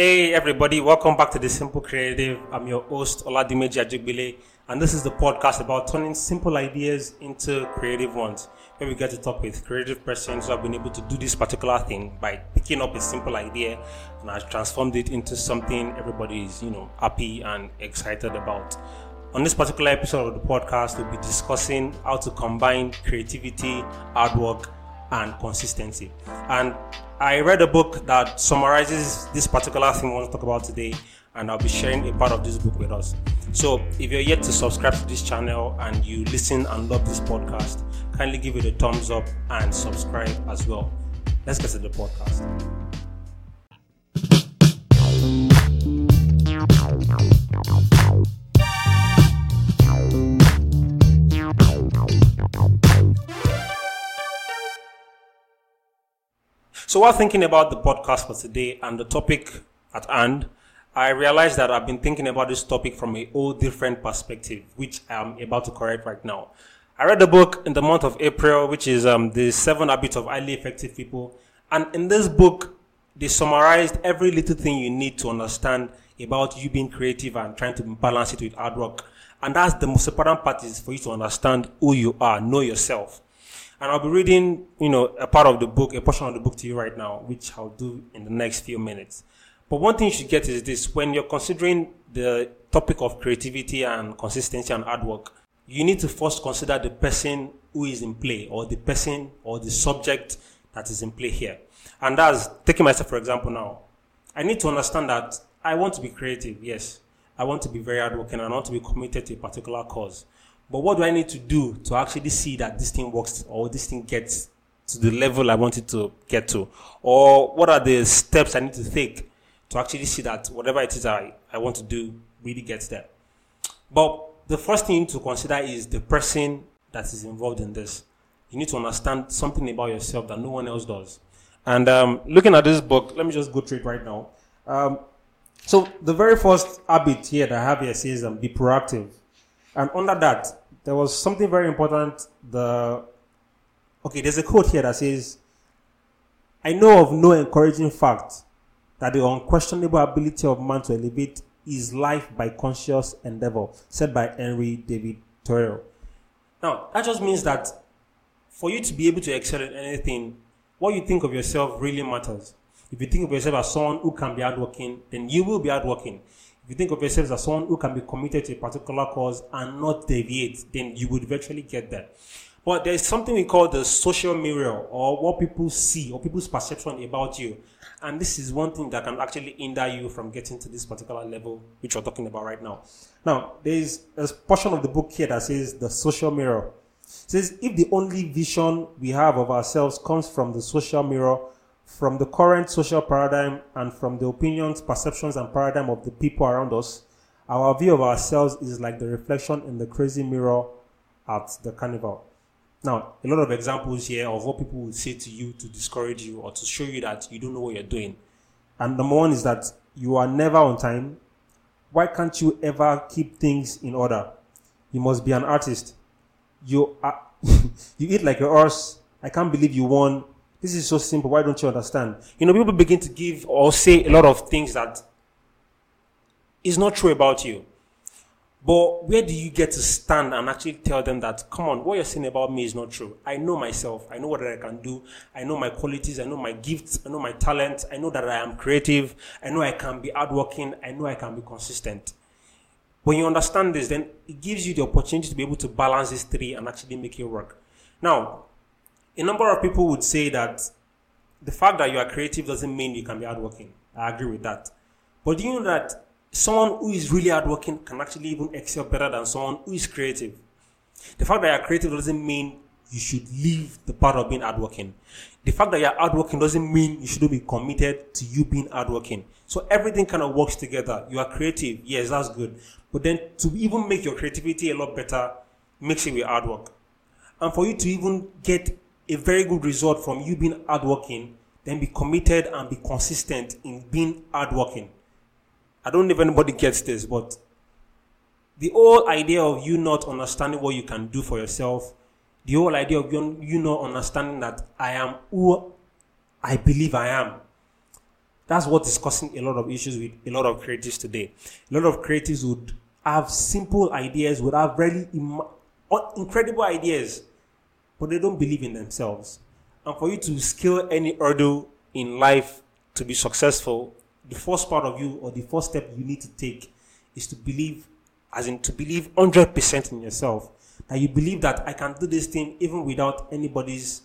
Hey everybody, welcome back to The Simple Creative. I'm your host, Ola Dimeji Adjubile, and this is the podcast about turning simple ideas into creative ones, where we get to talk with creative persons who have been able to do this particular thing by picking up a simple idea and has transformed it into something everybody is, happy and excited about. On this particular episode of the podcast, we'll be discussing how to combine creativity, hard work, and consistency. And I read a book that summarizes this particular thing we want to talk about today, and I'll be sharing a part of this book with us. So if you're yet to subscribe to this channel and you listen and love this podcast, kindly give it a thumbs up and subscribe as well. Let's get to the podcast. So while thinking about the podcast for today and the topic at hand, I realized that I've been thinking about this topic from a whole different perspective, which I'm about to correct right now. I read the book in the month of April, which is The Seven Habits of Highly Effective People. And in this book, they summarized every little thing you need to understand about you being creative and trying to balance it with hard work. And that's the most important part, is for you to understand who you are, know yourself. And I'll be reading, a portion of the book to you right now, which I'll do in the next few minutes. But one thing you should get is this: when you're considering the topic of creativity and consistency and hard work, you need to first consider the person who is in play, or the person or the subject that is in play here. And that's, taking myself for example now, I need to understand that I want to be creative, yes. I want to be very hardworking, and I want to be committed to a particular cause. But what do I need to do to actually see that this thing works, or this thing gets to the level I want it to get to? Or what are the steps I need to take to actually see that whatever it is I want to do really gets there? But the first thing you need to consider is the person that is involved in this. You need to understand something about yourself that no one else does. And looking at this book, let me just go through it right now. So the very first habit here that I have here says be proactive. And under that, there was something very important. There's a quote here that says, "I know of no encouraging fact that the unquestionable ability of man to elevate his life by conscious endeavor," said by Henry David Thoreau. Now, that just means that for you to be able to excel in anything, what you think of yourself really matters. If you think of yourself as someone who can be hardworking, then you will be hardworking. If you think of yourself as someone who can be committed to a particular cause and not deviate, then you would eventually get that. But there is something we call the social mirror, or what people see, or people's perception about you. And this is one thing that can actually hinder you from getting to this particular level which we're talking about right now. Now, there is a portion of the book here that says the social mirror. It says, if the only vision we have of ourselves comes from the social mirror, from the current social paradigm, and from the opinions, perceptions, and paradigm of the people around us, our view of ourselves is like the reflection in the crazy mirror at the carnival. Now, a lot of examples here of what people would say to you to discourage you or to show you that you don't know what you're doing. And number one is that you are never on time. Why can't you ever keep things in order? You must be an artist. You eat like a horse. I can't believe you won. This is so simple. Why don't you understand? People begin to give or say a lot of things that is not true about you. But where do you get to stand and actually tell them that, come on, what you're saying about me is not true. I know myself. I know what I can do. I know my qualities. I know my gifts. I know my talent. I know that I am creative. I know I can be hardworking. I know I can be consistent. When you understand this, then it gives you the opportunity to be able to balance these three and actually make it work. Now, a number of people would say that the fact that you are creative doesn't mean you can be hardworking. I agree with that. But do you know that someone who is really hardworking can actually even excel better than someone who is creative? The fact that you are creative doesn't mean you should leave the part of being hardworking. The fact that you are hardworking doesn't mean you shouldn't be committed to you being hardworking. So everything kind of works together. You are creative. Yes, that's good. But then to even make your creativity a lot better, mix it with hard work. And for you to even get a very good result from you being hardworking, then be committed and be consistent in being hardworking. I don't know if anybody gets this, but the whole idea of you not understanding what you can do for yourself, the whole idea of you not understanding that I am who I believe I am, That's what is causing a lot of issues with a lot of creatives today. A lot of creatives would have simple ideas, would have really incredible ideas, but they don't believe in themselves. And for you to scale any hurdle in life to be successful, the first part of you or the first step you need to take is to believe, as in to believe 100% in yourself. That you believe that I can do this thing even without anybody's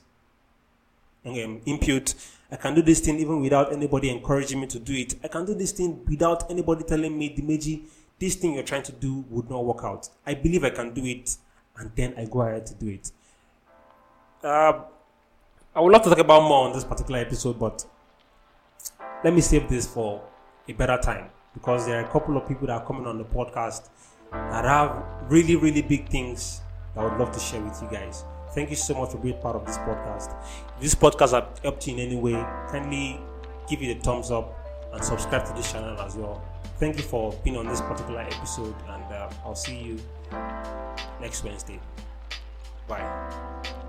input. I can do this thing even without anybody encouraging me to do it. I can do this thing without anybody telling me, Dimeji, this thing you're trying to do would not work out. I believe I can do it, and then I go ahead to do it. I would love to talk about more on this particular episode, but let me save this for a better time, because there are a couple of people that are coming on the podcast that have really, really big things that I would love to share with you guys. Thank you so much for being part of this podcast. If this podcast has helped you in any way, kindly give it a thumbs up and subscribe to this channel as well. Thank you for being on this particular episode, and I'll see you next Wednesday. Bye.